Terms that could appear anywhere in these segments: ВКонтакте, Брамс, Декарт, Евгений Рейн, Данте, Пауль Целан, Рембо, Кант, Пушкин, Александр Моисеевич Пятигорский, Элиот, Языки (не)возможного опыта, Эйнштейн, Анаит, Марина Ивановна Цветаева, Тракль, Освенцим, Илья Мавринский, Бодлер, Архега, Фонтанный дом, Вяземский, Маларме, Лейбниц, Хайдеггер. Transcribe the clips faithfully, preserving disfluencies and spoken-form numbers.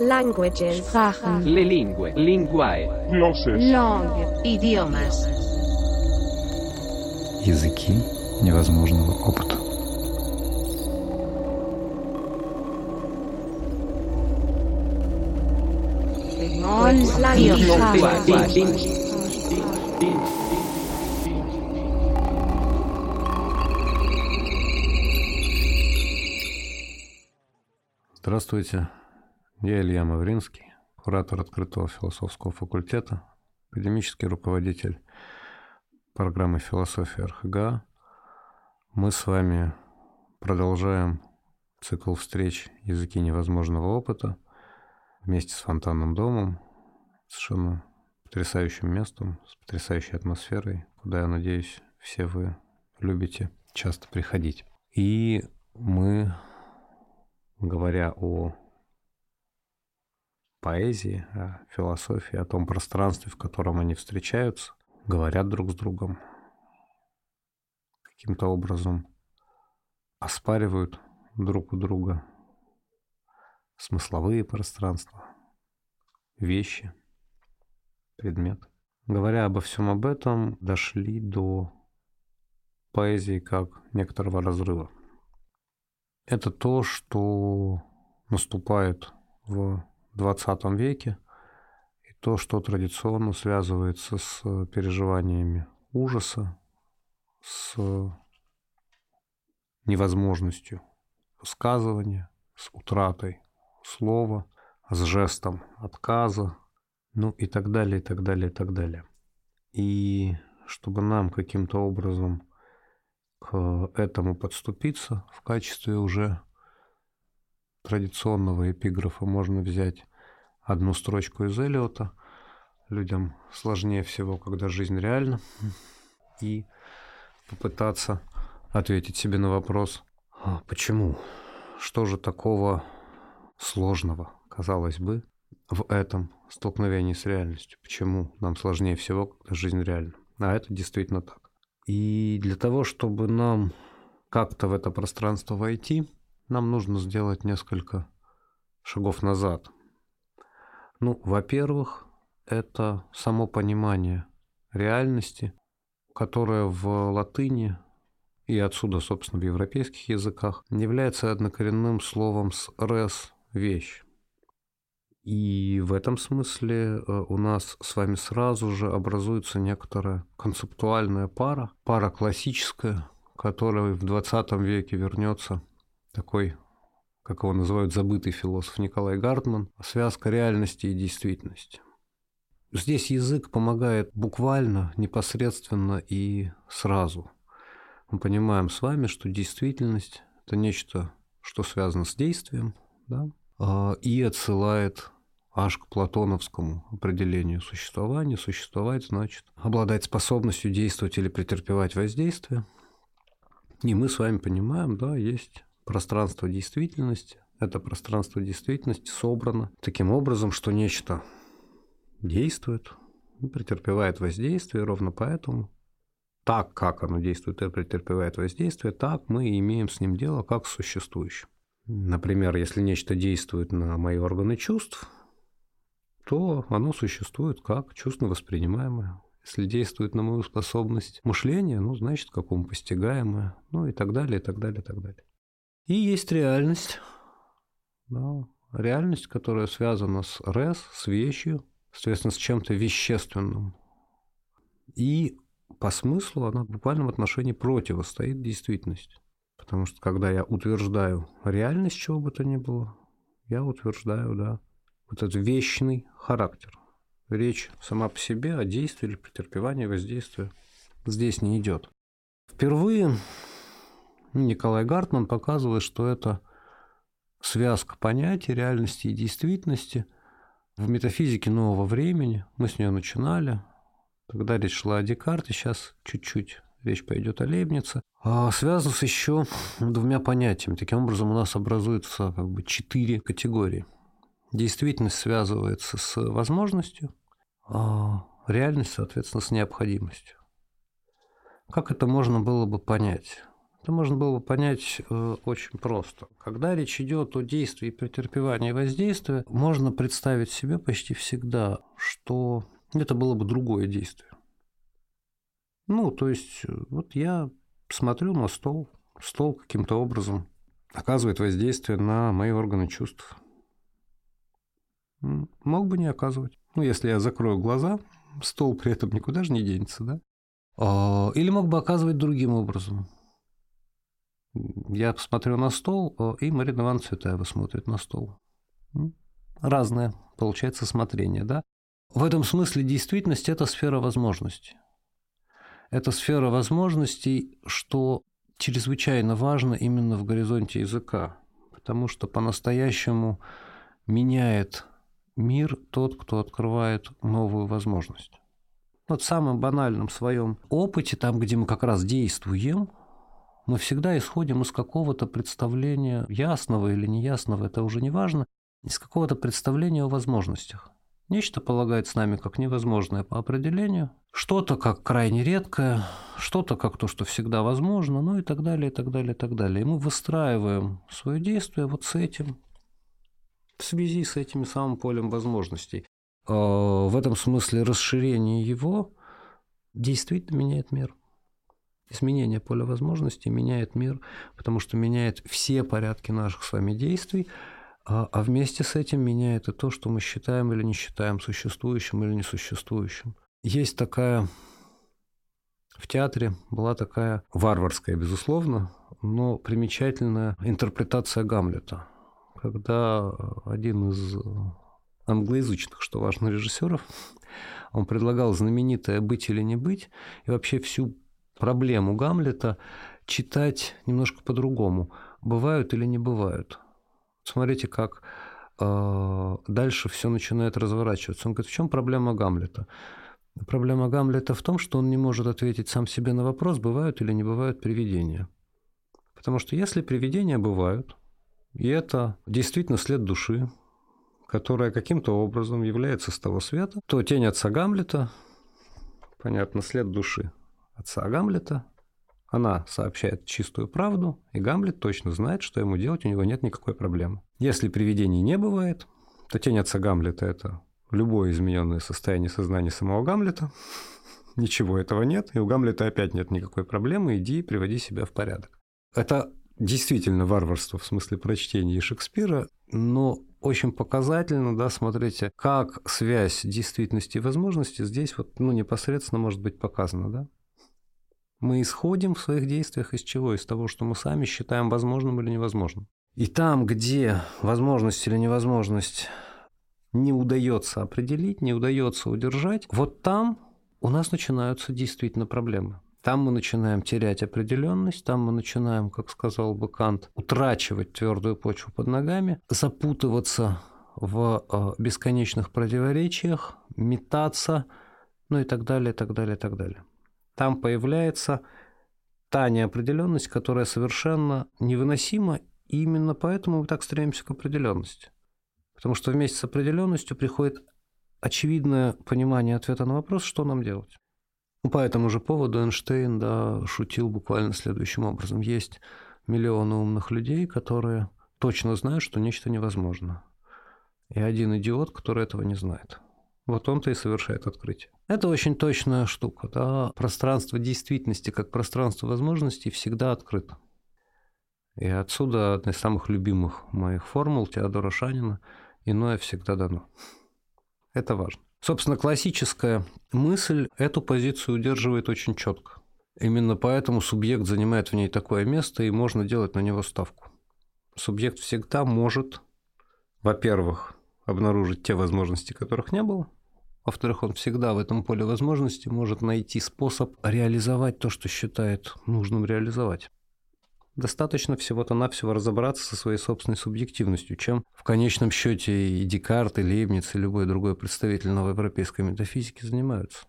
Languages. Sprachen. Le lingue. Linguae. Glosses. Langue. Idiomas. Языки невозможного опыта. Здравствуйте, я Илья Мавринский, куратор открытого философского факультета, академический руководитель программы «Философия Архега». Мы с вами продолжаем цикл встреч «Языки невозможного опыта» вместе с Фонтанным домом, совершенно потрясающим местом, с потрясающей атмосферой, куда, я надеюсь, все вы любите часто приходить. И мы, говоря о поэзии, о философии, о том пространстве, в котором они встречаются, говорят друг с другом, каким-то образом оспаривают друг у друга смысловые пространства, вещи, предметы. Говоря обо всем об этом, дошли до поэзии как некоторого разрыва. Это то, что наступает в двадцатом веке, и то, что традиционно связывается с переживаниями ужаса, с невозможностью высказывания, с утратой слова, с жестом отказа, ну и так далее, и так далее, и так далее. И чтобы нам каким-то образом к этому подступиться, в качестве уже традиционного эпиграфа можно взять одну строчку из Элиота. Людям сложнее всего, когда жизнь реальна. И попытаться ответить себе на вопрос, почему, что же такого сложного, казалось бы, в этом столкновении с реальностью. Почему нам сложнее всего, когда жизнь реальна? А это действительно так. И для того, чтобы нам как-то в это пространство войти, нам нужно сделать несколько шагов назад. Ну, во-первых, это само понимание реальности, которое в латыни и отсюда, собственно, в европейских языках является однокоренным словом с «res» – «вещь». И в этом смысле у нас с вами сразу же образуется некоторая концептуальная пара, пара классическая, которая в двадцатом веке вернется такой, как его называют, забытый философ Николай Гартман, связка реальности и действительности. Здесь язык помогает буквально, непосредственно и сразу. Мы понимаем с вами, что действительность – это нечто, что связано с действием, да, и отсылает аж к платоновскому определению существования. Существовать значит обладать способностью действовать или претерпевать воздействие. И мы с вами понимаем, да, есть пространство действительности. Это пространство действительности собрано таким образом, что нечто действует и претерпевает воздействие. И ровно поэтому так, как оно действует и претерпевает воздействие, так мы имеем с ним дело как с существующим. Например, если нечто действует на мои органы чувств, то оно существует как чувственно воспринимаемое. Если действует на мою способность мышления, ну, значит, как умопостигаемое, ну и так далее, и так далее, и так далее. И есть реальность. Да, реальность, которая связана с «res», с вещью, соответственно, с чем-то вещественным. И по смыслу она в буквальном отношении противостоит действительности. Потому что когда я утверждаю реальность чего бы то ни было, я утверждаю, да, вот этот вечный характер. Речь сама по себе о действии или претерпевании воздействия здесь не идет. Впервые Николай Гартман показывает, что это связка понятий реальности и действительности в метафизике нового времени. Мы с нее начинали. Тогда речь шла о Декарте, сейчас чуть-чуть речь пойдет о Лейбнице. Связано с еще двумя понятиями. Таким образом, у нас образуются как бы четыре категории. Действительность связывается с возможностью, а реальность, соответственно, с необходимостью. Как это можно было бы понять? Это можно было понять очень просто. Когда речь идет о действии и претерпевании воздействия, можно представить себе почти всегда, что это было бы другое действие. Ну, то есть, вот я смотрю на стол, стол каким-то образом оказывает воздействие на мои органы чувств. Мог бы не оказывать. Ну, если я закрою глаза, стол при этом никуда же не денется, да? Или мог бы оказывать другим образом. Я посмотрю на стол, и Марина Ивановна Цветаева смотрит на стол. Разное получается смотрение, да? В этом смысле действительность – это сфера возможностей. Это сфера возможностей, что чрезвычайно важно именно в горизонте языка, потому что по-настоящему меняет мир тот, кто открывает новую возможность. Вот в самом банальном своем опыте, там, где мы как раз действуем, мы всегда исходим из какого-то представления, ясного или неясного, это уже не важно, из какого-то представления о возможностях. Нечто полагается нами как невозможное по определению, что-то как крайне редкое, что-то как то, что всегда возможно, ну и так далее, и так далее, и так далее. И мы выстраиваем свое действие вот с этим, в связи с этим самым полем возможностей. В этом смысле расширение его действительно меняет мир. Изменение поля возможностей меняет мир, потому что меняет все порядки наших с вами действий, а вместе с этим меняет и то, что мы считаем или не считаем, существующим или несуществующим. Есть такая... В театре была такая варварская, безусловно, но примечательная интерпретация Гамлета, когда один из англоязычных, что важно, режиссеров, он предлагал знаменитое «Быть или не быть» и вообще всю проблему Гамлета читать немножко по-другому. Бывают или не бывают. Смотрите, как э, дальше все начинает разворачиваться. Он говорит, в чем проблема Гамлета? Проблема Гамлета в том, что он не может ответить сам себе на вопрос, бывают или не бывают привидения. Потому что если привидения бывают, и это действительно след души, которая каким-то образом является с того света, то тень отца Гамлета, понятно, след души отца Гамлета, она сообщает чистую правду, и Гамлет точно знает, что ему делать, у него нет никакой проблемы. Если привидений не бывает, то тень отца Гамлета – это любое измененное состояние сознания самого Гамлета, ничего этого нет, и у Гамлета опять нет никакой проблемы, иди и приводи себя в порядок. Это действительно варварство в смысле прочтения Шекспира, но очень показательно, да, смотрите, как связь действительности и возможности здесь вот, ну, непосредственно может быть показана, да? Мы исходим в своих действиях из чего? Из того, что мы сами считаем возможным или невозможным. И там, где возможность или невозможность не удается определить, не удается удержать, вот там у нас начинаются действительно проблемы. Там мы начинаем терять определенность, там мы начинаем, как сказал бы Кант, утрачивать твердую почву под ногами, запутываться в бесконечных противоречиях, метаться, ну и так далее, и так далее, и так далее. Там появляется та неопределенность, которая совершенно невыносима, и именно поэтому мы так стремимся к определенности. Потому что вместе с определенностью приходит очевидное понимание ответа на вопрос, что нам делать. По этому же поводу Эйнштейн, да, шутил буквально следующим образом. Есть миллионы умных людей, которые точно знают, что нечто невозможно. И один идиот, который этого не знает. Вот он-то и совершает открытие. Это очень точная штука. Да? Пространство действительности, как пространство возможностей, всегда открыто. И отсюда одна из самых любимых моих формул Теодора Шанина «Иное всегда дано». Это важно. Собственно, классическая мысль эту позицию удерживает очень четко. Именно поэтому субъект занимает в ней такое место, и можно делать на него ставку. Субъект всегда может, во-первых, обнаружить те возможности, которых не было. Во-вторых, он всегда в этом поле возможностей может найти способ реализовать то, что считает нужным реализовать. Достаточно всего-то навсего разобраться со своей собственной субъективностью, чем в конечном счете и Декарт, и Лейбниц, и любой другой представитель новоевропейской метафизики занимаются.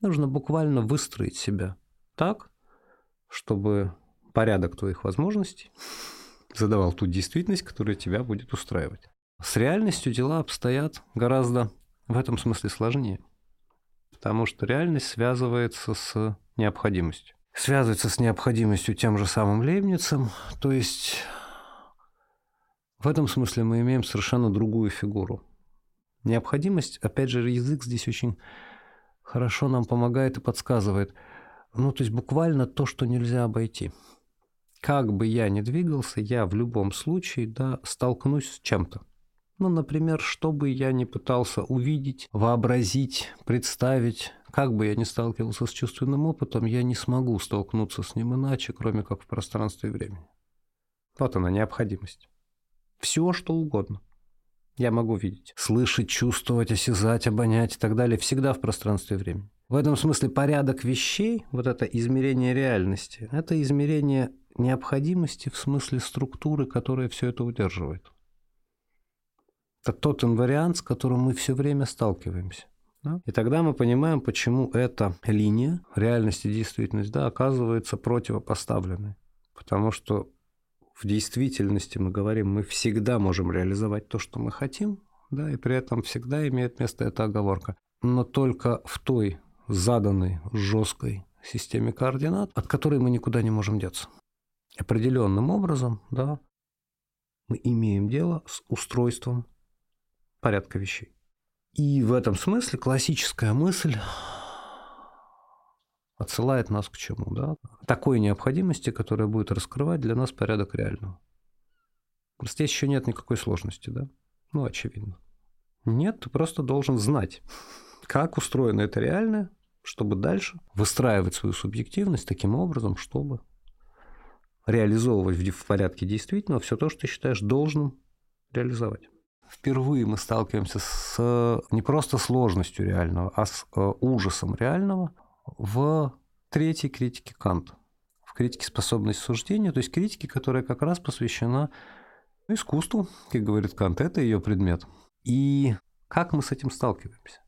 Нужно буквально выстроить себя так, чтобы порядок твоих возможностей задавал ту действительность, которая тебя будет устраивать. С реальностью дела обстоят гораздо в этом смысле сложнее, потому что реальность связывается с необходимостью. связывается с необходимостью тем же самым Лейбницем. То есть в этом смысле мы имеем совершенно другую фигуру. Необходимость, опять же, язык здесь очень хорошо нам помогает и подсказывает. Ну, то есть буквально то, что нельзя обойти. Как бы я ни двигался, я в любом случае, да, столкнусь с чем-то. Ну, например, что бы я ни пытался увидеть, вообразить, представить, как бы я ни сталкивался с чувственным опытом, я не смогу столкнуться с ним иначе, кроме как в пространстве и времени. Вот она, необходимость. Все, что угодно. Я могу видеть, слышать, чувствовать, осязать, обонять и так далее всегда в пространстве и времени. В этом смысле порядок вещей, вот это измерение реальности, это измерение необходимости в смысле структуры, которая все это удерживает. Это тот инвариант, с которым мы все время сталкиваемся. Да? И тогда мы понимаем, почему эта линия, реальность и действительность, да, оказывается противопоставленной. Потому что в действительности, мы говорим, мы всегда можем реализовать то, что мы хотим, да, и при этом всегда имеет место эта оговорка. Но только в той заданной жесткой системе координат, от которой мы никуда не можем деться. Определенным образом, да, мы имеем дело с устройством порядка вещей. И в этом смысле классическая мысль отсылает нас к чему? Да? Такой необходимости, которая будет раскрывать для нас порядок реального. Здесь еще нет никакой сложности, да? Ну, очевидно. Нет, ты просто должен знать, как устроено это реальное, чтобы дальше выстраивать свою субъективность таким образом, чтобы реализовывать в порядке действительного все то, что ты считаешь должным реализовать. Впервые мы сталкиваемся с не просто сложностью реального, а с ужасом реального в третьей критике Канта, в критике способности суждения, то есть критике, которая как раз посвящена искусству, как говорит Кант, это ее предмет. И как мы с этим сталкиваемся?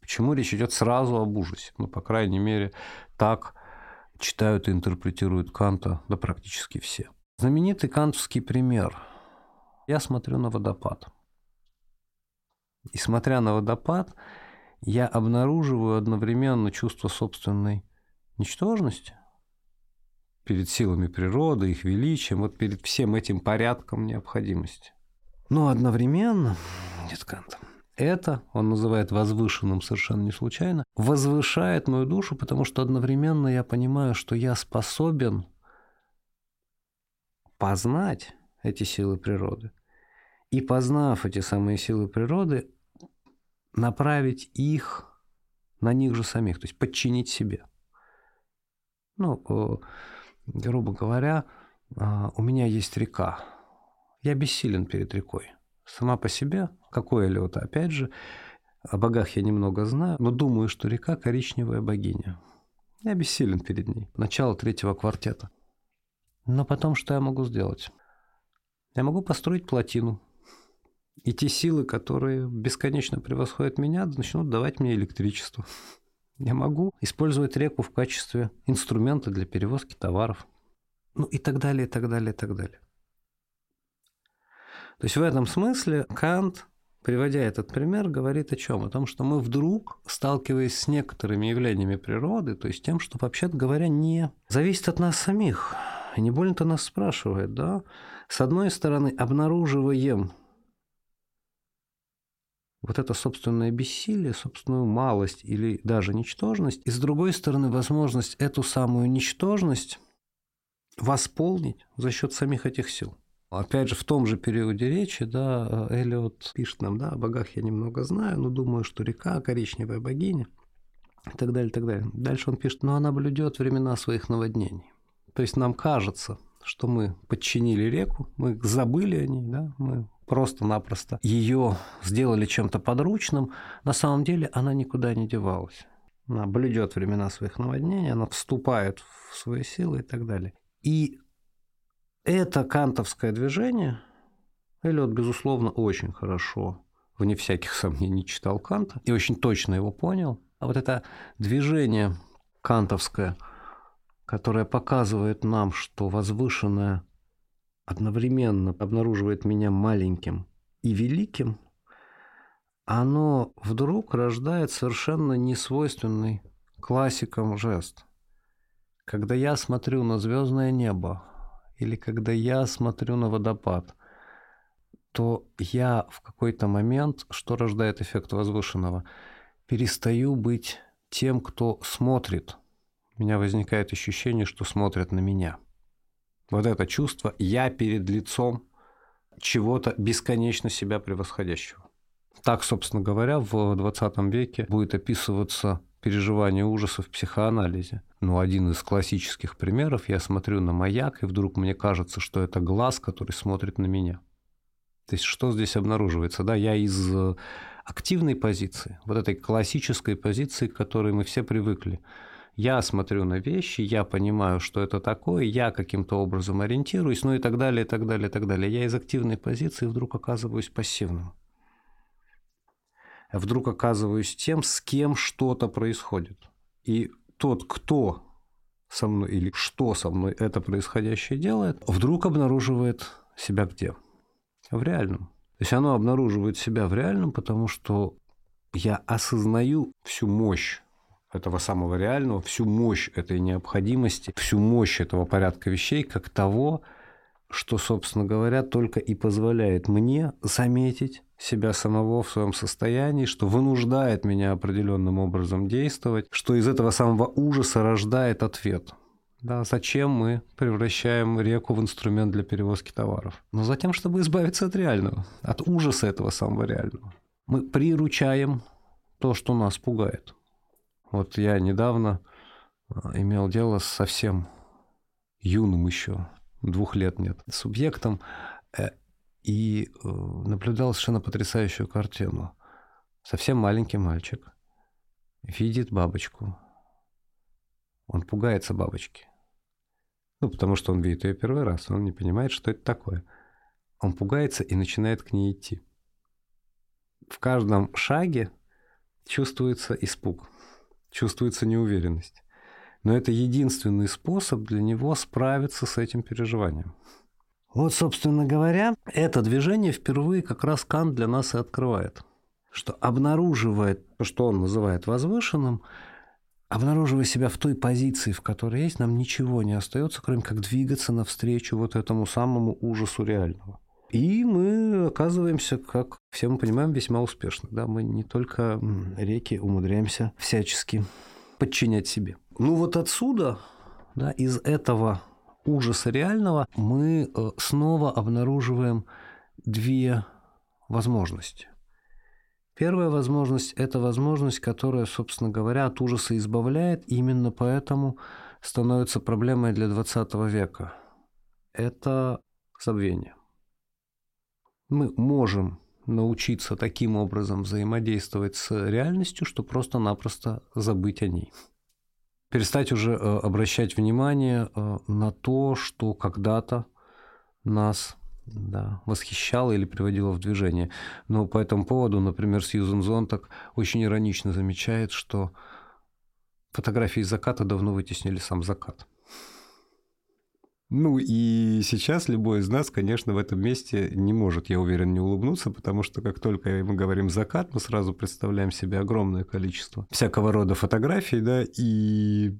Почему речь идет сразу об ужасе? Ну, по крайней мере, так читают и интерпретируют Канта, да, практически все. Знаменитый кантовский пример. Я смотрю на водопад. И смотря на водопад, я обнаруживаю одновременно чувство собственной ничтожности перед силами природы, их величием, вот перед всем этим порядком необходимости. Но одновременно, нет, Кант, это, он называет возвышенным совершенно не случайно, возвышает мою душу, потому что одновременно я понимаю, что я способен познать эти силы природы. И, познав эти самые силы природы, направить их на них же самих, то есть подчинить себе. Ну, грубо говоря, у меня есть река. Я бессилен перед рекой. Сама по себе, какой Элиот, опять же, о богах я немного знаю, но думаю, что река – коричневая богиня. Я бессилен перед ней. Начало третьего квартета. Но потом что я могу сделать? Я могу построить плотину. И те силы, которые бесконечно превосходят меня, начнут давать мне электричество. Я могу использовать реку в качестве инструмента для перевозки товаров. Ну и так далее, и так далее, и так далее. То есть в этом смысле Кант, приводя этот пример, говорит о чем? О том, что мы вдруг, сталкиваясь с некоторыми явлениями природы, то есть тем, что, вообще-то говоря, не зависит от нас самих, и не больно-то нас спрашивает, да? С одной стороны, обнаруживаем вот это собственное бессилие, собственную малость или даже ничтожность, и с другой стороны, возможность эту самую ничтожность восполнить за счет самих этих сил. Опять же, в том же периоде речи, да, Элиот пишет нам, да, о богах я немного знаю, но думаю, что река, коричневая богиня, и так далее, и так далее. Дальше он пишет, но она блюдет времена своих наводнений. То есть нам кажется, что мы подчинили реку, мы забыли о ней, да, мы просто-напросто ее сделали чем-то подручным, на самом деле она никуда не девалась. Она блюдет времена своих наводнений, она вступает в свои силы и так далее. И это кантовское движение, Элиот, безусловно, очень хорошо, вне всяких сомнений, читал Канта и очень точно его понял. А вот это движение кантовское, которое показывает нам, что возвышенное одновременно обнаруживает меня маленьким и великим, оно вдруг рождает совершенно несвойственный классикам жест. Когда я смотрю на звездное небо или когда я смотрю на водопад, то я в какой-то момент, что рождает эффект возвышенного, перестаю быть тем, кто смотрит. У меня возникает ощущение, что смотрят на меня. Вот это чувство «я перед лицом чего-то бесконечно себя превосходящего». Так, собственно говоря, в двадцатом веке будет описываться переживание ужаса в психоанализе. Ну, один из классических примеров: я смотрю на маяк, и вдруг мне кажется, что это глаз, который смотрит на меня. То есть что здесь обнаруживается? Да, я из активной позиции, вот этой классической позиции, к которой мы все привыкли. Я смотрю на вещи, я понимаю, что это такое, я каким-то образом ориентируюсь, ну и так далее, и так далее, и так далее. Я из активной позиции вдруг оказываюсь пассивным. Вдруг оказываюсь тем, с кем что-то происходит. И тот, кто со мной или что со мной это происходящее делает, вдруг обнаруживает себя где? В реальном. То есть оно обнаруживает себя в реальном, потому что я осознаю всю мощь этого самого реального, всю мощь этой необходимости, всю мощь этого порядка вещей, как того, что, собственно говоря, только и позволяет мне заметить себя самого в своем состоянии, что вынуждает меня определенным образом действовать, что из этого самого ужаса рождает ответ. Да, зачем мы превращаем реку в инструмент для перевозки товаров? Но затем, чтобы избавиться от реального, от ужаса этого самого реального. Мы приручаем то, что нас пугает. Вот я недавно имел дело с совсем юным еще, двух лет нет, субъектом, и наблюдал совершенно потрясающую картину. Совсем маленький мальчик видит бабочку. Он пугается бабочки. Ну, потому что он видит ее первый раз, он не понимает, что это такое. Он пугается и начинает к ней идти. В каждом шаге чувствуется испуг, чувствуется неуверенность. Но это единственный способ для него справиться с этим переживанием. Вот, собственно говоря, это движение впервые как раз Кант для нас и открывает. Что обнаруживает, что он называет возвышенным, обнаруживая себя в той позиции, в которой есть, нам ничего не остается, кроме как двигаться навстречу вот этому самому ужасу реального. И мы оказываемся, как все мы понимаем, весьма успешно. Да? Мы не только реки умудряемся всячески подчинять себе. Ну вот отсюда, да, из этого ужаса реального, мы снова обнаруживаем две возможности. Первая возможность – это возможность, которая, собственно говоря, от ужаса избавляет, и именно поэтому становится проблемой для двадцатого века. Это забвение. Мы можем научиться таким образом взаимодействовать с реальностью, что просто-напросто забыть о ней. Перестать уже обращать внимание на то, что когда-то нас, да, восхищало или приводило в движение. Но по этому поводу, например, Сьюзен Зонтаг очень иронично замечает, что фотографии заката давно вытеснили сам закат. Ну и сейчас любой из нас, конечно, в этом месте не может, я уверен, не улыбнуться, потому что как только мы говорим «закат», мы сразу представляем себе огромное количество всякого рода фотографий, да, и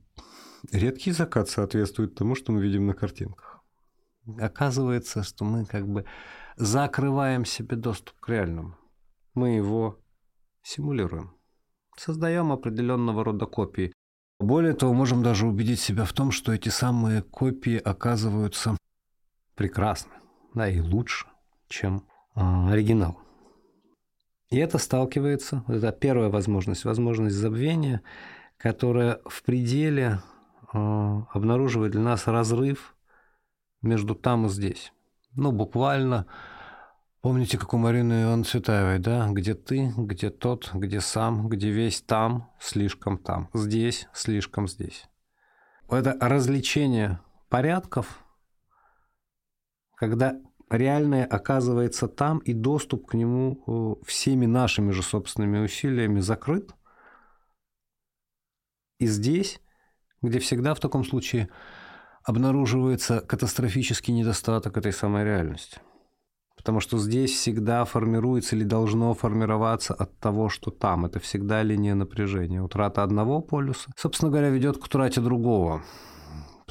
редкий закат соответствует тому, что мы видим на картинках. Оказывается, что мы как бы закрываем себе доступ к реальному. Мы его симулируем, создаем определенного рода копии. Более того, можем даже убедить себя в том, что эти самые копии оказываются прекрасны, да, и лучше, чем э, оригинал. И это сталкивается, это первая возможность, возможность забвения, которая в пределе э, обнаруживает для нас разрыв между там и здесь. Ну, буквально, помните, как у Марины Ивановны Цветаевой, да? Где ты, где тот, где сам, где весь там, слишком там, здесь, слишком здесь. Это различение порядков, когда реальное оказывается там, и доступ к нему всеми нашими же собственными усилиями закрыт. И здесь, где всегда в таком случае обнаруживается катастрофический недостаток этой самой реальности. Потому что здесь всегда формируется или должно формироваться от того, что там. Это всегда линия напряжения. Утрата одного полюса, собственно говоря, ведет к утрате другого.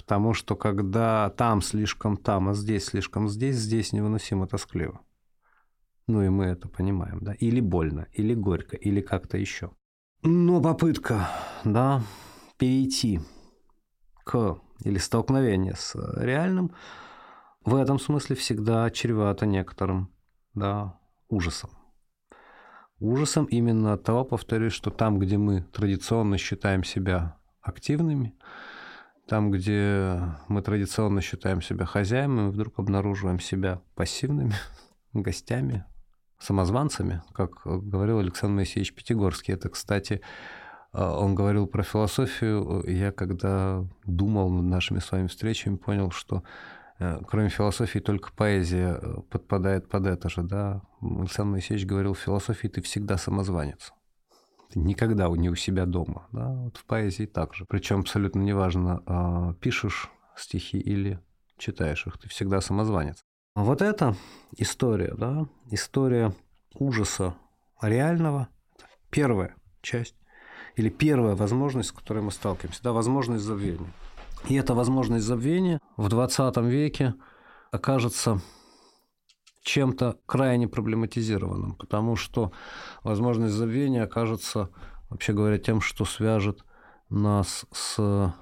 потому что когда там слишком там, а здесь слишком здесь, здесь невыносимо тоскливо. Ну и мы это понимаем, да. Или больно, или горько, или как-то еще. Но попытка, да, перейти к, или столкновение с реальным, в этом смысле всегда чревато некоторым, да, ужасом. Ужасом именно от того, повторюсь, что там, где мы традиционно считаем себя активными, там, где мы традиционно считаем себя хозяевами, мы вдруг обнаруживаем себя пассивными, гостями, самозванцами, как говорил Александр Моисеевич Пятигорский. Это, кстати, он говорил про философию. Я, когда думал над нашими с вами встречами, понял, что кроме философии только поэзия подпадает под это же. Да? Александр Моисеевич говорил, в философии ты всегда самозванец. Ты никогда не у себя дома. Да? Вот в поэзии так же. Причем абсолютно неважно, пишешь стихи или читаешь их, ты всегда самозванец. Вот эта история, да, история ужаса реального, первая часть, или первая возможность, с которой мы сталкиваемся, да, возможность забвения. И эта возможность забвения в двадцатом веке окажется чем-то крайне проблематизированным, потому что возможность забвения окажется, вообще говоря, тем, что свяжет нас с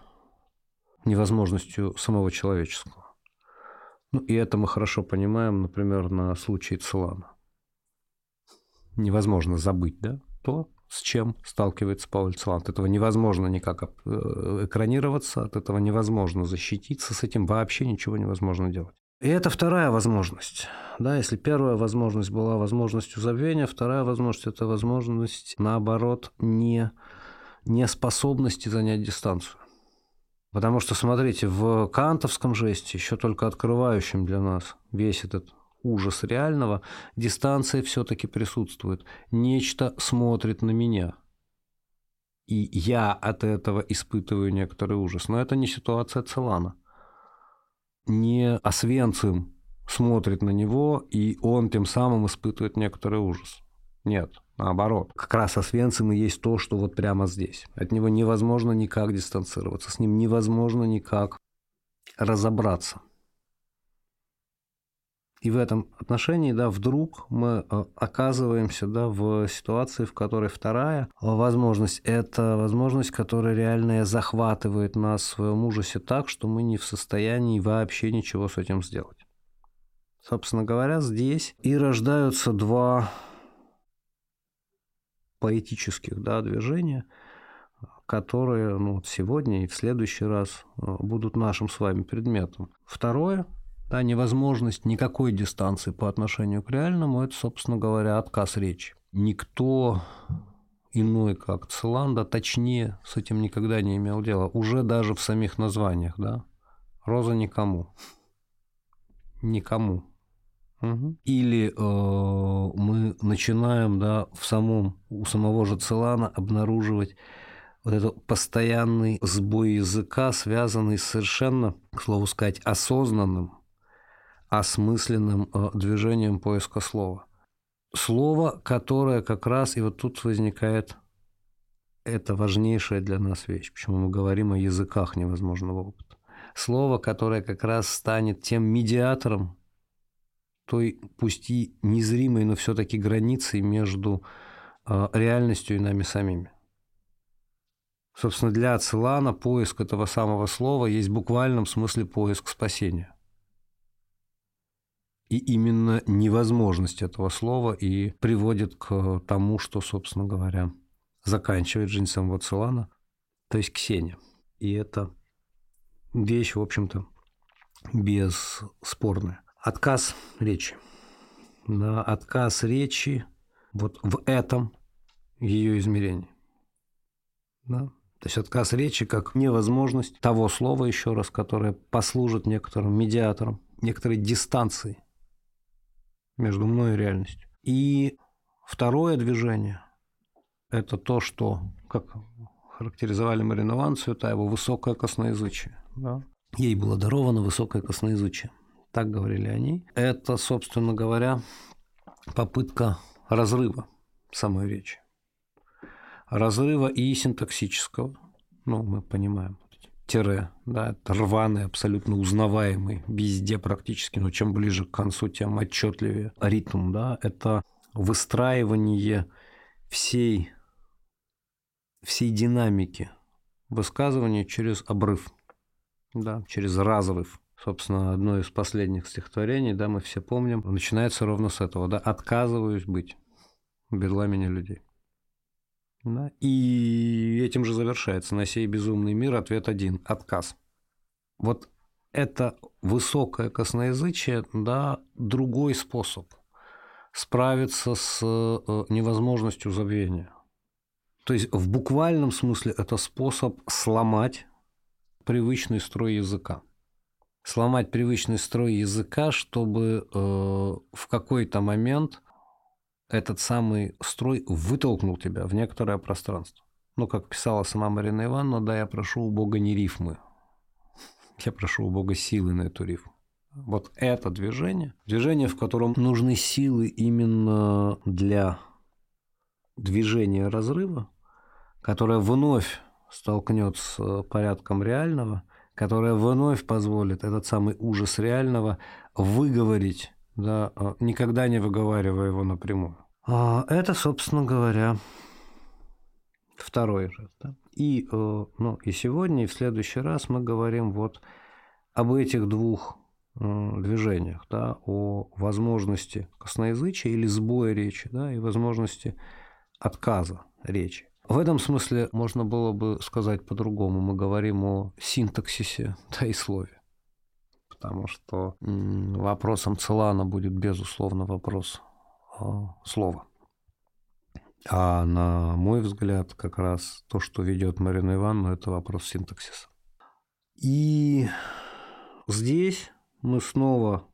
невозможностью самого человеческого. Ну, и это мы хорошо понимаем, например, на случае Целана. Невозможно забыть, да, то, с чем сталкивается Пауль Целан. От этого невозможно никак экранироваться, от этого невозможно защититься, с этим вообще ничего невозможно делать. И это вторая возможность. Да, если первая возможность была возможностью забвения, вторая возможность – это возможность, наоборот, не, неспособности занять дистанцию. Потому что, смотрите, в кантовском жесте, еще только открывающем для нас весь этот ужас реального, дистанция все-таки присутствует. Нечто смотрит на меня. И я от этого испытываю некоторый ужас. Но это не ситуация Целана. Не Освенцим смотрит на него, и он тем самым испытывает некоторый ужас. Нет, наоборот. Как раз Освенцим и есть то, что вот прямо здесь. От него невозможно никак дистанцироваться, с ним невозможно никак разобраться. И в этом отношении, да, вдруг мы оказываемся, да, в ситуации, в которой вторая возможность – это возможность, которая реально захватывает нас в своем ужасе так, что мы не в состоянии вообще ничего с этим сделать. Собственно говоря, здесь и рождаются два поэтических, да, движения, которые, ну, сегодня и в следующий раз будут нашим с вами предметом. Второе, да, невозможность никакой дистанции по отношению к реальному, это, собственно говоря, отказ речи. Никто иной, как Целан, да, точнее, с этим никогда не имел дела, уже даже в самих названиях, да, «Роза никому», «Никому». Или э, мы начинаем, да, в самом, у самого же Целана обнаруживать вот этот постоянный сбой языка, связанный с совершенно, к слову сказать, осознанным, осмысленным э, движением поиска слова. Слово, которое как раз, и вот тут возникает эта важнейшая для нас вещь, почему мы говорим о языках невозможного опыта. Слово, которое как раз станет тем медиатором, той, пусть и незримой, но все-таки границей между э, реальностью и нами самими. Собственно, для Целана поиск этого самого слова есть в буквальном смысле поиск спасения. И именно невозможность этого слова и приводит к тому, что, собственно говоря, заканчивает жизнь самого Целана, то есть к сене. И это вещь, в общем-то, бесспорная. Отказ речи. Да, отказ речи вот в этом ее измерении. Да? То есть отказ речи как невозможность того слова, еще раз, которое послужит некоторым медиатором, некоторой дистанцией между мной и реальностью. И второе движение – это то, что, как характеризовали Марину Ивановну Цветаеву, высокое косноязычие. Да? Ей было даровано высокое косноязычие. Так говорили они. Это, собственно говоря, попытка разрыва самой речи. Разрыва и синтаксического. Ну, мы понимаем тире, да, рваный, абсолютно узнаваемый, везде практически, но чем ближе к концу, тем отчетливее ритм, да, это выстраивание всей, всей динамики высказывания через обрыв, да, через разрыв. Собственно, одно из последних стихотворений, да, мы все помним, начинается ровно с этого, да, «Отказываюсь быть, берла меня людей». Да, и этим же завершается «На сей безумный мир ответ один – отказ». Вот это высокое косноязычие, да, другой способ справиться с невозможностью забвения. То есть в буквальном смысле это способ сломать привычный строй языка. Сломать привычный строй языка, чтобы э, в какой-то момент этот самый строй вытолкнул тебя в некоторое пространство. Ну, как писала сама Марина Ивановна, да, я прошу у Бога не рифмы, я прошу у Бога силы на эту рифму. Вот это движение, движение, в котором нужны силы именно для движения разрыва, которое вновь столкнет с порядком реального, которая вновь позволит этот самый ужас реального выговорить, да, никогда не выговаривая его напрямую. Это, собственно говоря, второй раз. Да? И, ну, и сегодня, и в следующий раз мы говорим вот об этих двух движениях, да, о возможности косноязычия или сбоя речи, да, и возможности отказа речи. В этом смысле можно было бы сказать по-другому. Мы говорим о синтаксисе, да, и слове. Потому что вопросом Целана будет, безусловно, вопрос слова. А на мой взгляд, как раз то, что ведет Марина Ивановна, это вопрос синтаксиса. И здесь мы снова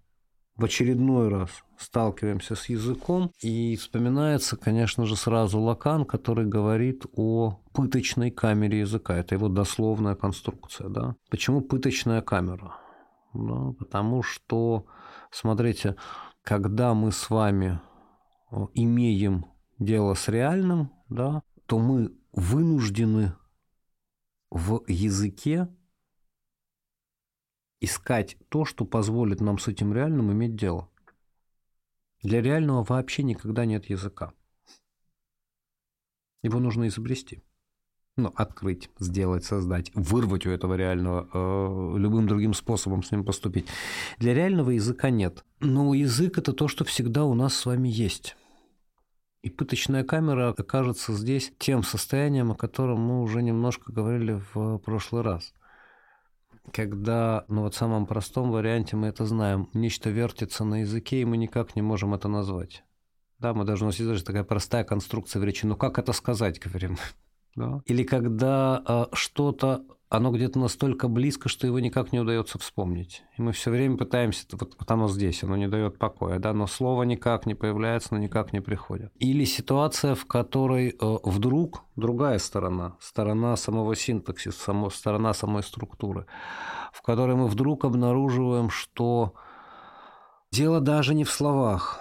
в очередной раз сталкиваемся с языком, и вспоминается, конечно же, сразу Лакан, который говорит о пыточной камере языка. Это его дословная конструкция. Да? Почему пыточная камера? Ну, потому что, смотрите, когда мы с вами имеем дело с реальным, да, то мы вынуждены в языке искать то, что позволит нам с этим реальным иметь дело. Для реального вообще никогда нет языка. Его нужно изобрести. Ну, открыть, сделать, создать, вырвать у этого реального, э, любым другим способом с ним поступить. Для реального языка нет. Но язык – это то, что всегда у нас с вами есть. И пыточная камера окажется здесь тем состоянием, о котором мы уже немножко говорили в прошлый раз. Когда, ну вот в самом простом варианте мы это знаем, нечто вертится на языке, и мы никак не можем это назвать. Да, мы даже, у нас есть даже такая простая конструкция в речи, но как это сказать, говорим. Да. Или когда а, что-то, оно где-то настолько близко, что его никак не удается вспомнить. И мы все время пытаемся, вот, вот оно здесь, оно не дает покоя, да, но слово никак не появляется, оно никак не приходит. Или ситуация, в которой э, вдруг другая сторона, сторона самого синтаксиса, само, сторона самой структуры, в которой мы вдруг обнаруживаем, что дело даже не в словах,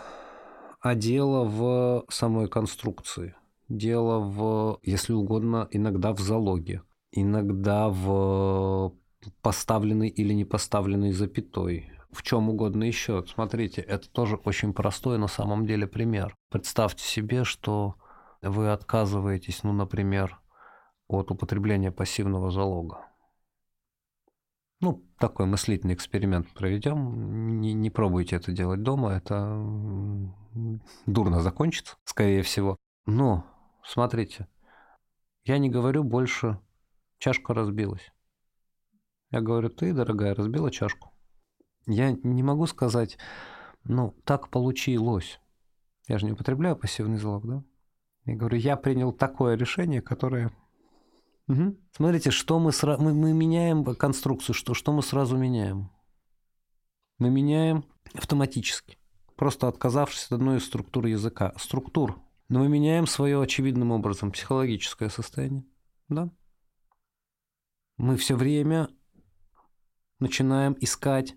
а дело в самой конструкции, дело в, если угодно, иногда в залоге. Иногда в поставленной или не поставленной запятой, в чем угодно еще. Смотрите, это тоже очень простой на самом деле пример. Представьте себе, что вы отказываетесь, ну, например, от употребления пассивного залога. Ну, такой мыслительный эксперимент проведем. Не, не пробуйте это делать дома, это дурно закончится, скорее всего. Но, смотрите, я не говорю больше... Чашка разбилась. Я говорю, ты, дорогая, разбила чашку. Я не могу сказать, ну, так получилось. Я же не употребляю пассивный залог, да? Я говорю, я принял такое решение, которое... Угу. Смотрите, что мы сразу... Мы, мы меняем конструкцию, что, что мы сразу меняем? Мы меняем автоматически, просто отказавшись от одной из структур языка. Структур. Но мы меняем свое очевидным образом психологическое состояние, да? Мы все время начинаем искать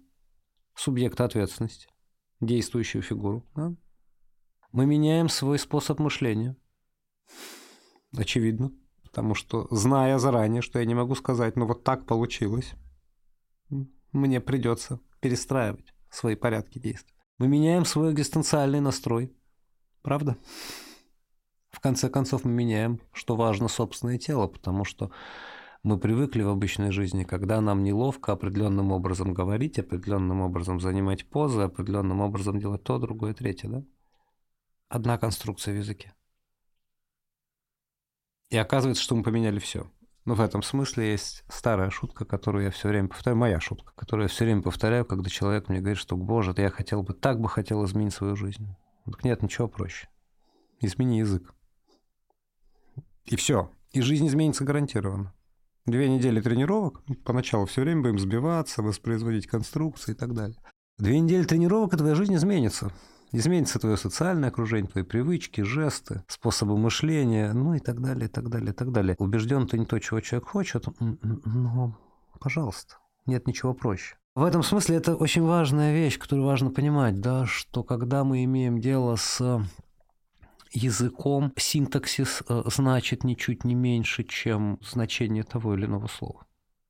субъекта ответственности, действующую фигуру. Да? Мы меняем свой способ мышления. Очевидно. Потому что, зная заранее, что я не могу сказать, ну вот так получилось, мне придется перестраивать свои порядки действий. Мы меняем свой экзистенциальный настрой. Правда? В конце концов, мы меняем, что важно, собственное тело, потому что мы привыкли в обычной жизни, когда нам неловко определенным образом говорить, определенным образом занимать позы, определенным образом делать то, другое, третье, да? Одна конструкция в языке. И оказывается, что мы поменяли все. Но в этом смысле есть старая шутка, которую я все время повторяю, моя шутка, которую я все время повторяю, когда человек мне говорит, что, боже, я хотел бы, так бы хотел изменить свою жизнь. Так нет, ничего проще. Измени язык. И все. И жизнь изменится гарантированно. Две недели тренировок, поначалу все время будем сбиваться, воспроизводить конструкции и так далее. Две недели тренировок, и твоя жизнь изменится. Изменится твое социальное окружение, твои привычки, жесты, способы мышления, ну и так далее, и так далее, и так далее. Убежден ты не то, чего человек хочет, но, пожалуйста, нет ничего проще. В этом смысле это очень важная вещь, которую важно понимать, да, что когда мы имеем дело с языком, синтаксис значит ничуть не меньше, чем значение того или иного слова.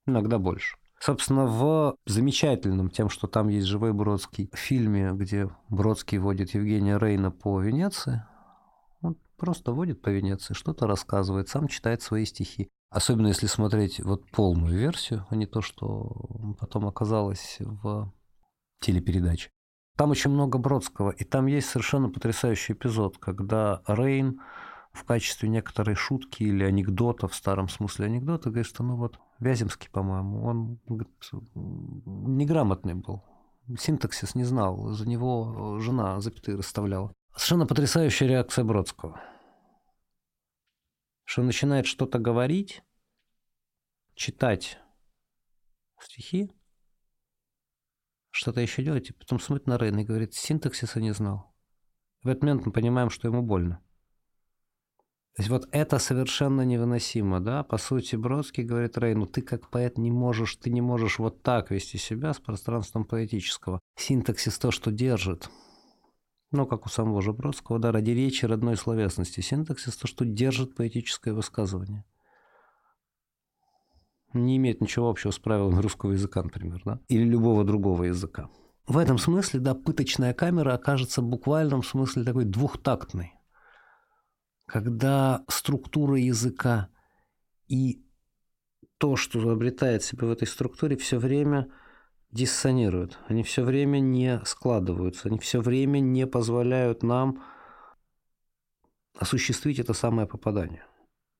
Иногда больше. Собственно, в замечательном, тем, что там есть живой Бродский, фильме, где Бродский водит Евгения Рейна по Венеции, он просто водит по Венеции, что-то рассказывает, сам читает свои стихи. Особенно если смотреть вот полную версию, а не то, что потом оказалось в телепередаче. Там очень много Бродского, и там есть совершенно потрясающий эпизод, когда Рейн в качестве некоторой шутки или анекдота, в старом смысле анекдота, говорит, что ну вот Вяземский, по-моему, он говорит, неграмотный был, синтаксис не знал, за него жена запятые расставляла. Совершенно потрясающая реакция Бродского, что он начинает что-то говорить, читать стихи, что-то еще делать, и потом смотрит на Рейна и говорит, синтаксиса не знал. В этот момент мы понимаем, что ему больно. То есть вот это совершенно невыносимо, да, по сути Бродский говорит Рейну, ты как поэт не можешь, ты не можешь вот так вести себя с пространством поэтического. Синтаксис то, что держит, ну, как у самого же Бродского, да, ради речи родной словесности. Синтаксис то, что держит поэтическое высказывание. Не имеет ничего общего с правилами русского языка, например, да, или любого другого языка. В этом смысле, да, пыточная камера окажется в буквальном смысле такой двухтактной. Когда структура языка и то, что обретает себя в этой структуре, все время диссонируют. Они все время не складываются, они все время не позволяют нам осуществить это самое попадание.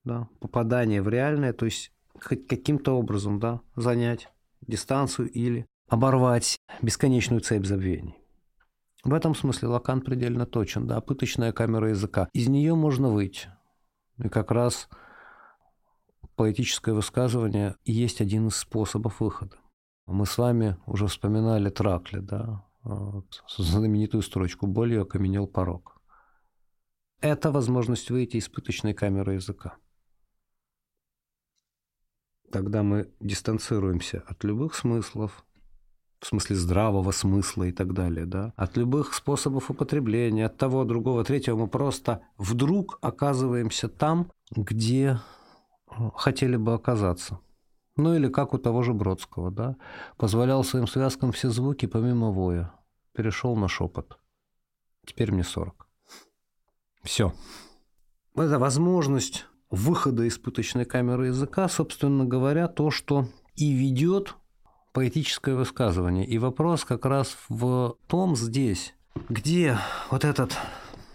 Да? Попадание в реальное, то есть хоть каким-то образом, да, занять дистанцию или оборвать бесконечную цепь забвений. В этом смысле Лакан предельно точен, да, пыточная камера языка. Из нее можно выйти. И как раз поэтическое высказывание и есть один из способов выхода. Мы с вами уже вспоминали Тракли, да, вот, знаменитую строчку «Болью окаменел порог». Это возможность выйти из пыточной камеры языка. Тогда мы дистанцируемся от любых смыслов, в смысле здравого смысла и так далее, да, от любых способов употребления, от того, другого, третьего, мы просто вдруг оказываемся там, где хотели бы оказаться. Ну или как у того же Бродского, да, позволял своим связкам все звуки помимо воя, перешел на шепот. Теперь мне сорок. Все. Это возможность выхода из пыточной камеры языка, собственно говоря, то, что и ведет поэтическое высказывание. И вопрос как раз в том здесь, где вот этот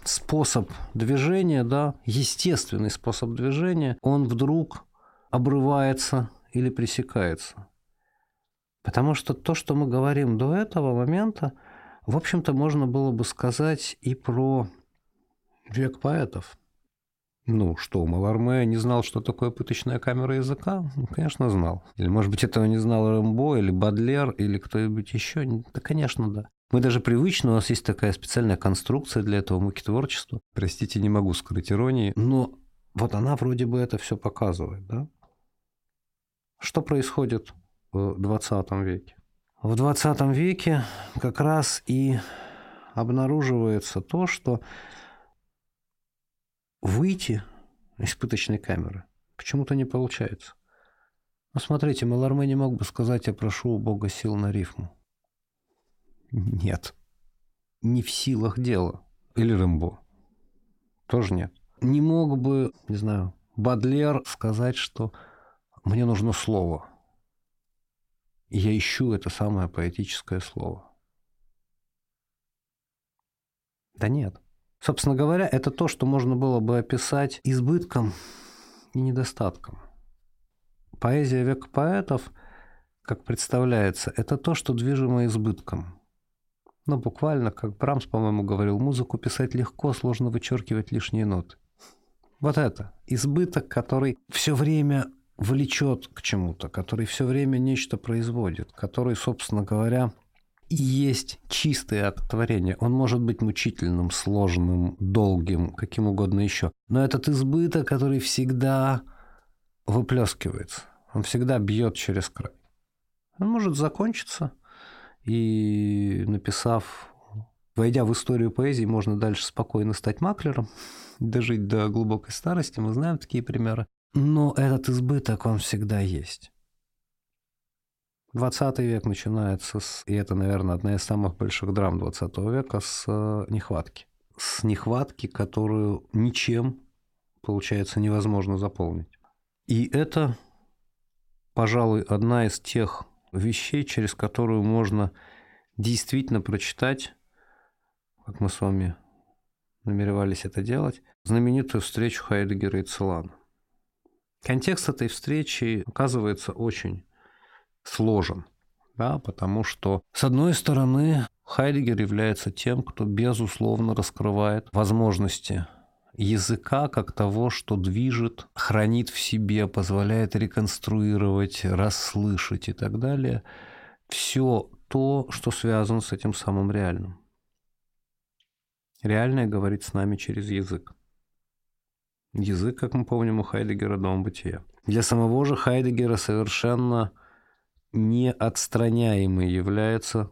способ движения, да, естественный способ движения, он вдруг обрывается или пресекается. Потому что то, что мы говорим до этого момента, в общем-то, можно было бы сказать и про век поэтов. Ну что, Маларме не знал, что такое пыточная камера языка? Ну, конечно, знал. Или, может быть, этого не знал Рембо, или Бодлер, или кто-нибудь еще? Да, конечно, да. Мы даже привычны, у нас есть такая специальная конструкция для этого мукитворчества. Простите, не могу скрыть иронии, но вот она вроде бы это все показывает, да? Что происходит в двадцатом веке? В двадцатом веке как раз и обнаруживается то, что выйти из пыточной камеры Почему-то не получается. Но смотрите, Маларме не мог бы сказать: «Я прошу у Бога сил на рифму». Нет. Не в силах дело. Или Рембо. Тоже нет. Не мог бы, не знаю, Бодлер сказать, что мне нужно слово. Я ищу это самое поэтическое слово. Да нет. Собственно говоря, это то, что можно было бы описать избытком и недостатком. Поэзия века поэтов, как представляется, это то, что движимо избытком. Но буквально, как Брамс, по-моему, говорил, музыку писать легко, сложно вычеркивать лишние ноты. Вот это избыток, который все время влечет к чему-то, который все время нечто производит, который, собственно говоря, и есть чистое акт творения. Он может быть мучительным, сложным, долгим, каким угодно еще. Но этот избыток, который всегда выплескивается, он всегда бьет через край. Он может закончиться, и, написав, войдя в историю поэзии, можно дальше спокойно стать маклером, дожить до глубокой старости, мы знаем такие примеры. Но этот избыток, он всегда есть. двадцатый век начинается с, и это, наверное, одна из самых больших драм двадцатого века, с нехватки. С нехватки, которую ничем, получается, невозможно заполнить. И это, пожалуй, одна из тех вещей, через которую можно действительно прочитать, как мы с вами намеревались это делать, знаменитую встречу Хайдеггера и Целана. Контекст этой встречи оказывается очень сложен, да, потому что, с одной стороны, Хайдеггер является тем, кто безусловно раскрывает возможности языка как того, что движет, хранит в себе, позволяет реконструировать, расслышать и так далее. Все то, что связано с этим самым реальным. Реальное говорит с нами через язык. Язык, как мы помним, у Хайдеггера дом бытия. Для самого же Хайдеггера совершенно неотстраняемой является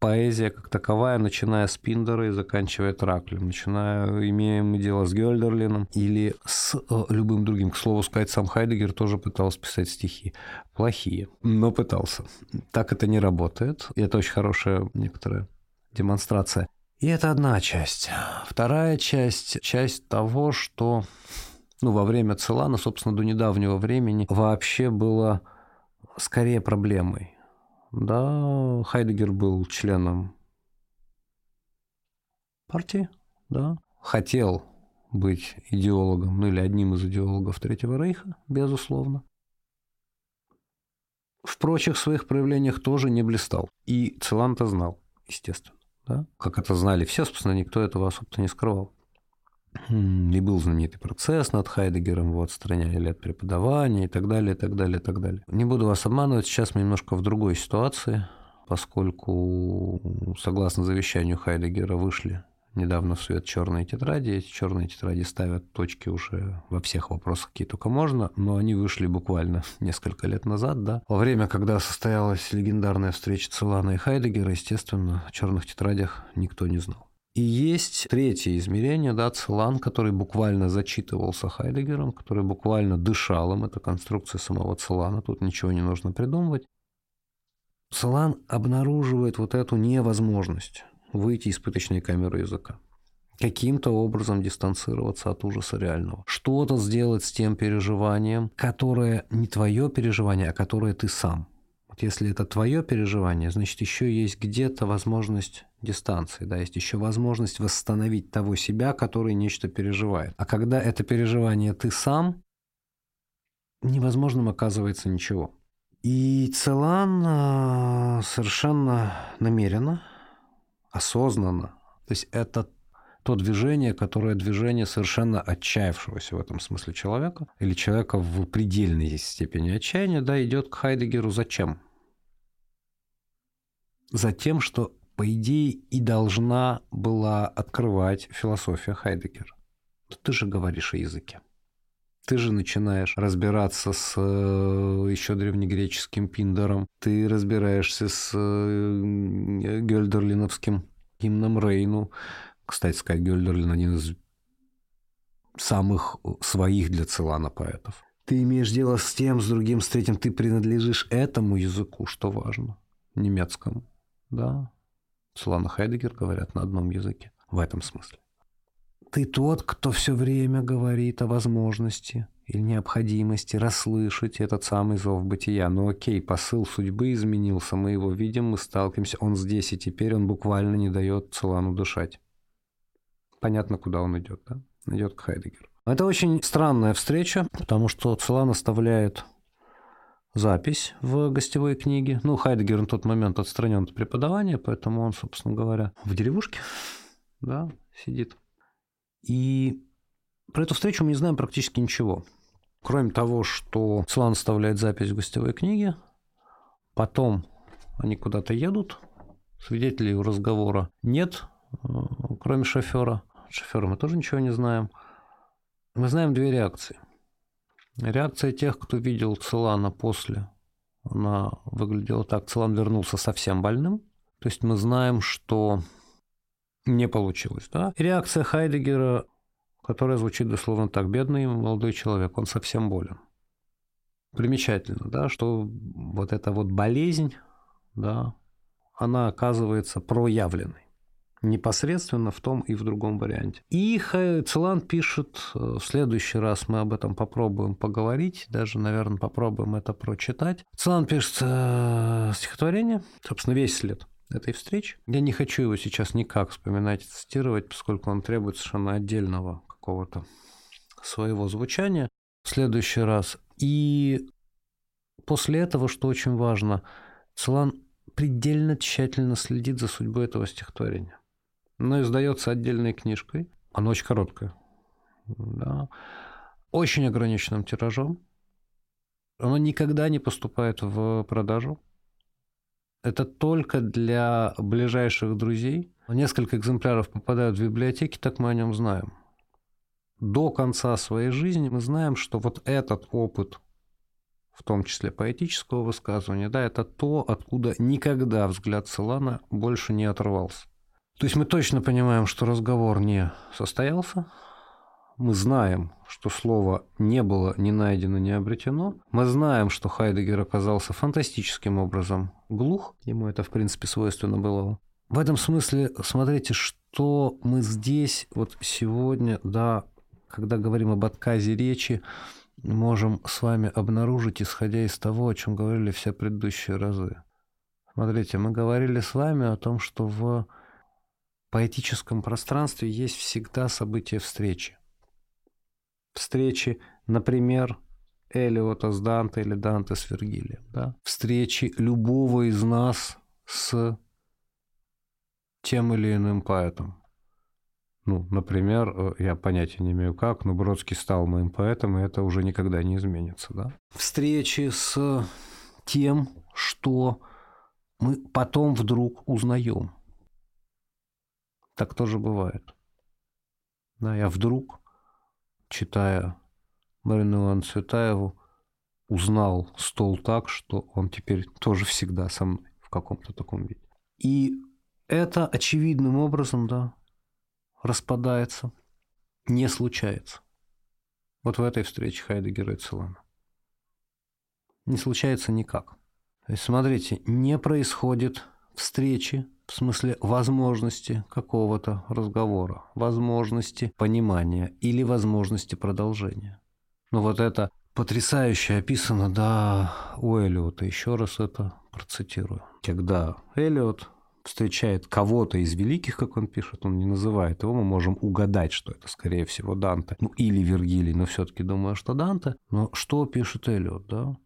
поэзия как таковая, начиная с Пиндара и заканчивая Траклем, начиная, имеем мы дело с Гёльдерлином или с э, любым другим. К слову сказать, сам Хайдеггер тоже пытался писать стихи. Плохие, но пытался. Так это не работает. И это очень хорошая некоторая демонстрация. И это одна часть. Вторая часть, часть того, что ну, во время Целана, собственно, до недавнего времени вообще было скорее проблемой. Да, Хайдеггер был членом партии, да, хотел быть идеологом, ну или одним из идеологов Третьего Рейха, безусловно. В прочих своих проявлениях тоже не блистал. И Целан-то знал, естественно. Да? Как это знали все, собственно, никто этого особо-то не скрывал. И был знаменитый процесс над Хайдеггером, его отстраняли от преподавания и так далее, и так далее, и так далее. Не буду вас обманывать, сейчас мы немножко в другой ситуации, поскольку, согласно завещанию Хайдеггера, вышли недавно в свет черные тетради. Эти черные тетради ставят точки уже во всех вопросах, какие только можно, но они вышли буквально несколько лет назад, да. Во время, когда состоялась легендарная встреча Целана и Хайдеггера, естественно, о черных тетрадях никто не знал. И есть третье измерение, да, Целан, который буквально зачитывался Хайдеггером, который буквально дышал им, это конструкция самого Целана, тут ничего не нужно придумывать. Целан обнаруживает вот эту невозможность выйти из пыточной камеры языка, каким-то образом дистанцироваться от ужаса реального, что-то сделать с тем переживанием, которое не твое переживание, а которое ты сам. Если это твое переживание, значит, еще есть где-то возможность дистанции, да, есть еще возможность восстановить того себя, который нечто переживает. А когда это переживание ты сам, невозможным оказывается ничего. И Целан совершенно намеренно, осознанно, то есть это то движение, которое движение совершенно отчаявшегося в этом смысле человека, или человека в предельной степени отчаяния, да, идет к Хайдеггеру зачем? За тем, что, по идее, и должна была открывать философия Хайдеггера. Ты же говоришь о языке. Ты же начинаешь разбираться с еще древнегреческим Пиндаром. Ты разбираешься с гёльдерлиновским гимном Рейну. Кстати сказать, Гёльдерлин один из самых своих для Целана поэтов. Ты имеешь дело с тем, с другим, с третьим. Ты принадлежишь этому языку, что важно, немецкому. Да. Целан и Хайдеггер говорят на одном языке. В этом смысле. Ты тот, кто все время говорит о возможности или необходимости расслышать этот самый зов бытия. Ну окей, посыл судьбы изменился, мы его видим, мы сталкиваемся, он здесь и теперь, он буквально не дает Целану дышать. Понятно, куда он идет, да? Идет к Хайдеггеру. Это очень странная встреча, потому что Целан оставляет запись в гостевой книге. Ну, Хайдеггер на тот момент отстранен от преподавания, поэтому он, собственно говоря, в деревушке, да, сидит. И про эту встречу мы не знаем практически ничего. Кроме того, что Целан оставляет запись в гостевой книге, потом они куда-то едут, свидетелей у разговора нет, кроме шофера. Шофера мы тоже ничего не знаем. Мы знаем две реакции. Реакция тех, кто видел Целана после, она выглядела так. Целан вернулся совсем больным. То есть мы знаем, что не получилось. Да? И реакция Хайдеггера, которая звучит дословно так. Бедный молодой человек, он совсем болен. Примечательно, да, что вот эта вот болезнь, да, она оказывается проявленной. Непосредственно в том и в другом варианте. И Целан пишет, в следующий раз мы об этом попробуем поговорить, даже, наверное, попробуем это прочитать. Целан пишет э, стихотворение, собственно, весь след этой встречи. Я не хочу его сейчас никак вспоминать и цитировать, поскольку он требует совершенно отдельного какого-то своего звучания в следующий раз. И после этого, что очень важно, Целан предельно тщательно следит за судьбой этого стихотворения. Но издается отдельной книжкой. Она очень короткая. Да. Очень ограниченным тиражом. Оно никогда не поступает в продажу. Это только для ближайших друзей. Несколько экземпляров попадают в библиотеки, так мы о нем знаем. До конца своей жизни мы знаем, что вот этот опыт, в том числе поэтического высказывания, да, это то, откуда никогда взгляд Целана больше не оторвался. То есть мы точно понимаем, что разговор не состоялся. Мы знаем, что слово не было ни найдено, ни обретено. Мы знаем, что Хайдеггер оказался фантастическим образом глух. Ему это, в принципе, свойственно было. В этом смысле, смотрите, что мы здесь вот сегодня, да, когда говорим об отказе речи, можем с вами обнаружить, исходя из того, о чем говорили все предыдущие разы. Смотрите, мы говорили с вами о том, что в в поэтическом пространстве есть всегда событие встречи. Встречи, например, Элиота с Данте или Данте с Вергилием. Да? Встречи любого из нас с тем или иным поэтом. Ну, например, я понятия не имею как, но Бродский стал моим поэтом, и это уже никогда не изменится. Да? Встречи с тем, что мы потом вдруг узнаем. Так тоже бывает. Да, я вдруг, читая Марину Ивановну Цветаеву, узнал стол так, что он теперь тоже всегда со мной в каком-то таком виде. И это очевидным образом, да, распадается, не случается. Вот в этой встрече Хайдеггера и Целана. Не случается никак. То есть, смотрите, не происходит встречи, в смысле возможности какого-то разговора, возможности понимания или возможности продолжения. Ну вот это потрясающе описано, да, у Элиота. Еще раз это процитирую. Когда Элиот встречает кого-то из великих, как он пишет, он не называет его, мы можем угадать, что это, скорее всего, Данте. Ну или Вергилий, но все-таки думаю, что Данте. Но что пишет Элиот, да?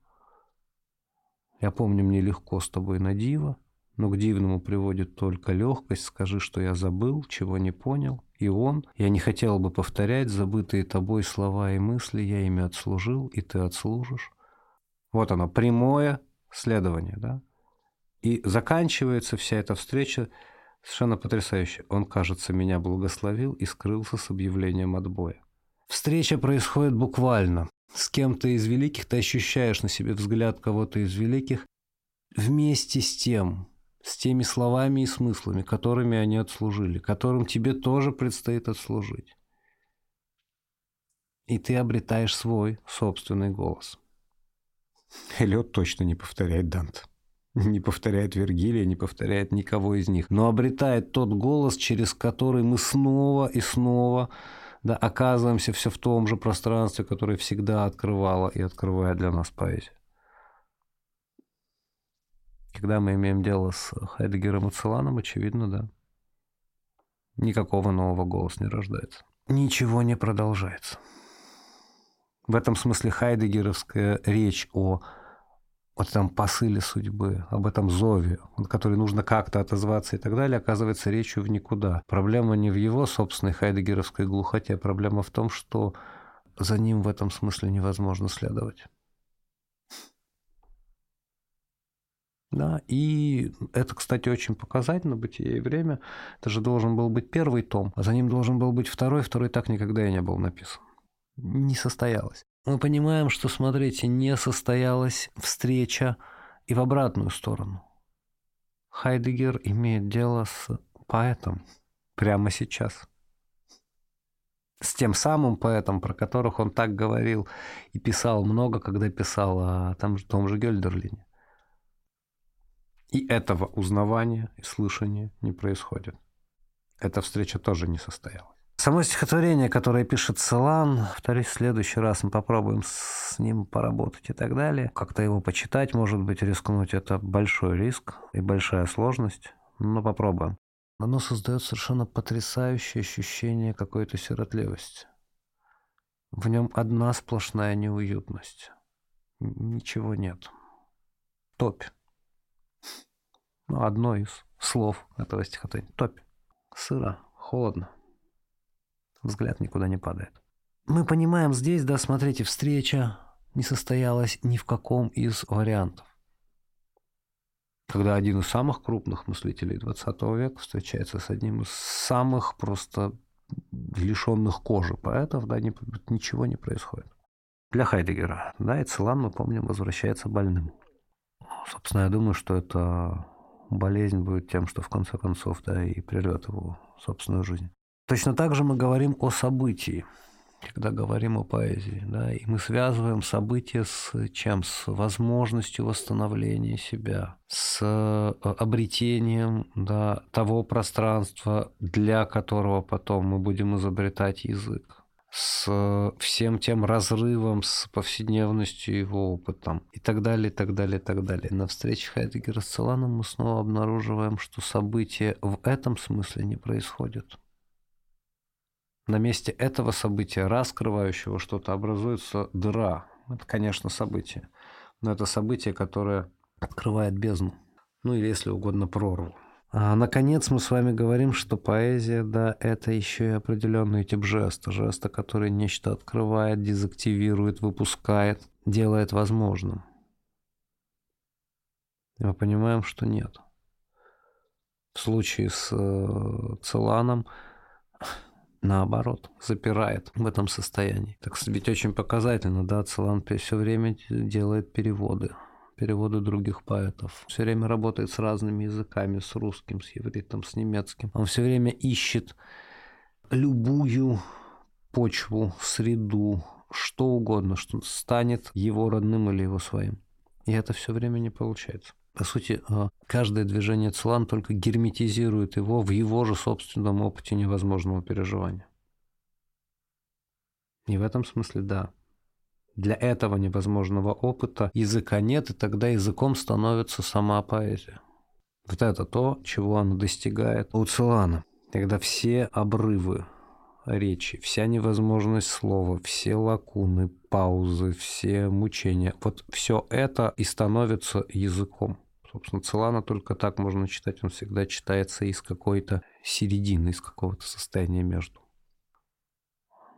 «Я помню, мне легко с тобой на диво, но к дивному приводит только легкость. Скажи, что я забыл, чего не понял. И он, я не хотел бы повторять забытые тобой слова и мысли, я ими отслужил, и ты отслужишь». Вот оно, прямое следование, да? И заканчивается вся эта встреча совершенно потрясающе. «Он, кажется, меня благословил и скрылся с объявлением отбоя». Встреча происходит буквально. С кем-то из великих ты ощущаешь на себе взгляд кого-то из великих вместе с тем, с теми словами и смыслами, которыми они отслужили, которым тебе тоже предстоит отслужить. и ты обретаешь свой собственный голос. Элиот точно не повторяет Данте, не повторяет Вергилия, не повторяет никого из них, но обретает тот голос, через который мы снова и снова, да, оказываемся все в том же пространстве, которое всегда открывало и открывает для нас поэзия. Когда мы имеем дело с Хайдеггером и Целаном, очевидно, да, никакого нового голоса не рождается. Ничего не продолжается. В этом смысле хайдеггеровская речь о вот этом посыле судьбы, об этом зове, на который нужно как-то отозваться и так далее, оказывается речью в никуда. Проблема не в его собственной хайдеггеровской глухоте, а проблема в том, что за ним в этом смысле невозможно следовать. Да, и это, кстати, очень показательно, «Бытие и время». Это же должен был быть первый том, а за ним должен был быть второй, второй так никогда и не был написан. Не состоялось. Мы понимаем, что, смотрите, не состоялась встреча и в обратную сторону. Хайдеггер имеет дело с поэтом прямо сейчас. С тем самым поэтом, про которых он так говорил и писал много, когда писал о том же, том же Гёльдерлине. И этого узнавания и слышания не происходит. Эта встреча тоже не состоялась. Само стихотворение, которое пишет Целан, повторюсь, в следующий раз мы попробуем с ним поработать и так далее. Как-то его почитать, может быть, рискнуть. Это большой риск и большая сложность, но попробуем. Оно создает совершенно потрясающее ощущение какой-то сиротливости. В нем одна сплошная неуютность. Ничего нет. Топь. Ну, одно из слов этого стихотворения. Топь. Сыро, холодно. Взгляд никуда не падает. Мы понимаем здесь, да, смотрите, встреча не состоялась ни в каком из вариантов. Когда один из самых крупных мыслителей двадцатого века встречается с одним из самых просто лишенных кожи поэтов, да, не, ничего не происходит. Для Хайдеггера, да, и Целан, мы помним, возвращается больным. Собственно, я думаю, что это... болезнь будет тем, что в конце концов, да, и прервет его собственную жизнь. Точно так же мы говорим о событии, когда говорим о поэзии, да, и мы связываем события с чем? С возможностью восстановления себя, с обретением, да, того пространства, для которого потом мы будем изобретать язык, с всем тем разрывом, с повседневностью его опытом и так далее, и так далее, и так далее. На встрече Хайдеггера с Целаном мы снова обнаруживаем, что события в этом смысле не происходят. На месте этого события, раскрывающего что-то, образуется дыра. Это, конечно, событие, но это событие, которое открывает бездну, ну или, если угодно, прорву. А, наконец, мы с вами говорим, что поэзия, да, это еще и определенный тип жеста. Жеста, который нечто открывает, дезактивирует, выпускает, делает возможным. И мы понимаем, что нет. В случае с э, Целаном, наоборот, запирает в этом состоянии. Так ведь очень показательно, да, Целан все время делает переводы. переводы других поэтов. Все время работает с разными языками, с русским, с евритом, с немецким. Он все время ищет любую почву, среду, что угодно, что станет его родным или его своим. И это все время не получается. По сути, каждое движение Целана только герметизирует его в его же собственном опыте невозможного переживания. И в этом смысле, да, для этого невозможного опыта языка нет, и тогда языком становится сама поэзия. Вот это то, чего она достигает у Целана. Когда все обрывы речи, вся невозможность слова, все лакуны, паузы, все мучения, вот все это и становится языком. Собственно, Целана только так можно читать, он всегда читается из какой-то середины, из какого-то состояния между.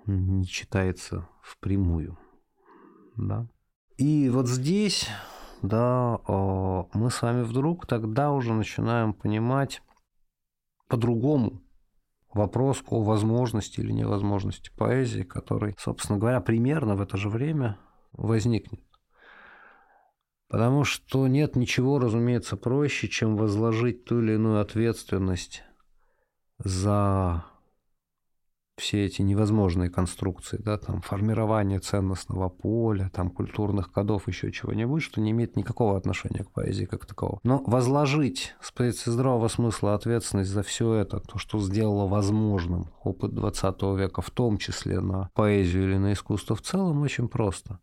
Не читается впрямую. Да. И вот здесь, да, мы с вами вдруг тогда уже начинаем понимать по-другому вопрос о возможности или невозможности поэзии, который, собственно говоря, примерно в это же время возникнет. Потому что нет ничего, разумеется, проще, чем возложить ту или иную ответственность за все эти невозможные конструкции, да, там, формирование ценностного поля, там, культурных кодов, еще чего-нибудь, что не имеет никакого отношения к поэзии как такового. Но возложить с позиции здравого смысла ответственность за все это, то, что сделало возможным опыт двадцатого века, в том числе на поэзию или на искусство в целом, очень просто.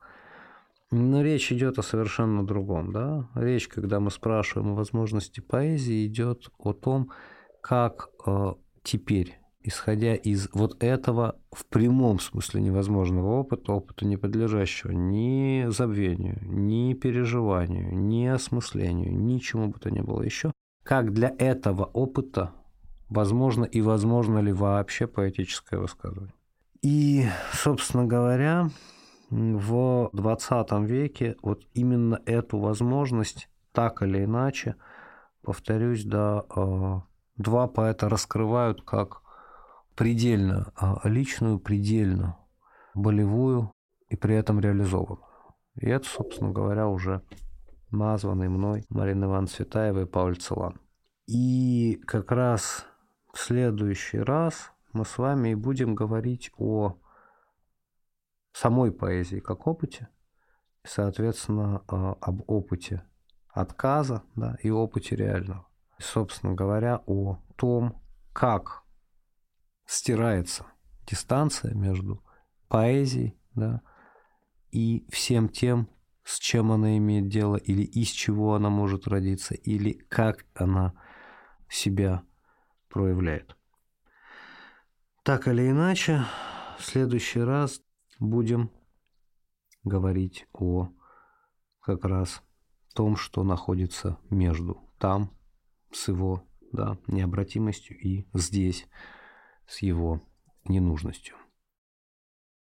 Но речь идет о совершенно другом, да? Речь, когда мы спрашиваем о возможности поэзии, идет о том, как э, теперь, исходя из вот этого в прямом смысле невозможного опыта, опыта, не подлежащего ни забвению, ни переживанию, ни осмыслению, ничему бы то ни было еще, как для этого опыта возможно и возможно ли вообще поэтическое высказывание. И, собственно говоря, в двадцатом веке вот именно эту возможность так или иначе, повторюсь, да, два поэта раскрывают как предельно личную, предельно болевую и при этом реализованную. И это, собственно говоря, уже названный мной Марина Ивановна Цветаева и Пауль Целан. И как раз в следующий раз мы с вами и будем говорить о самой поэзии как опыте, и, соответственно, об опыте отказа, да, и опыте реального. И, собственно говоря, о том, как стирается дистанция между поэзией, да, и всем тем, с чем она имеет дело, или из чего она может родиться, или как она себя проявляет. Так или иначе, в следующий раз будем говорить о как раз том, что находится между там, с его, да, необратимостью, и здесь, с его ненужностью.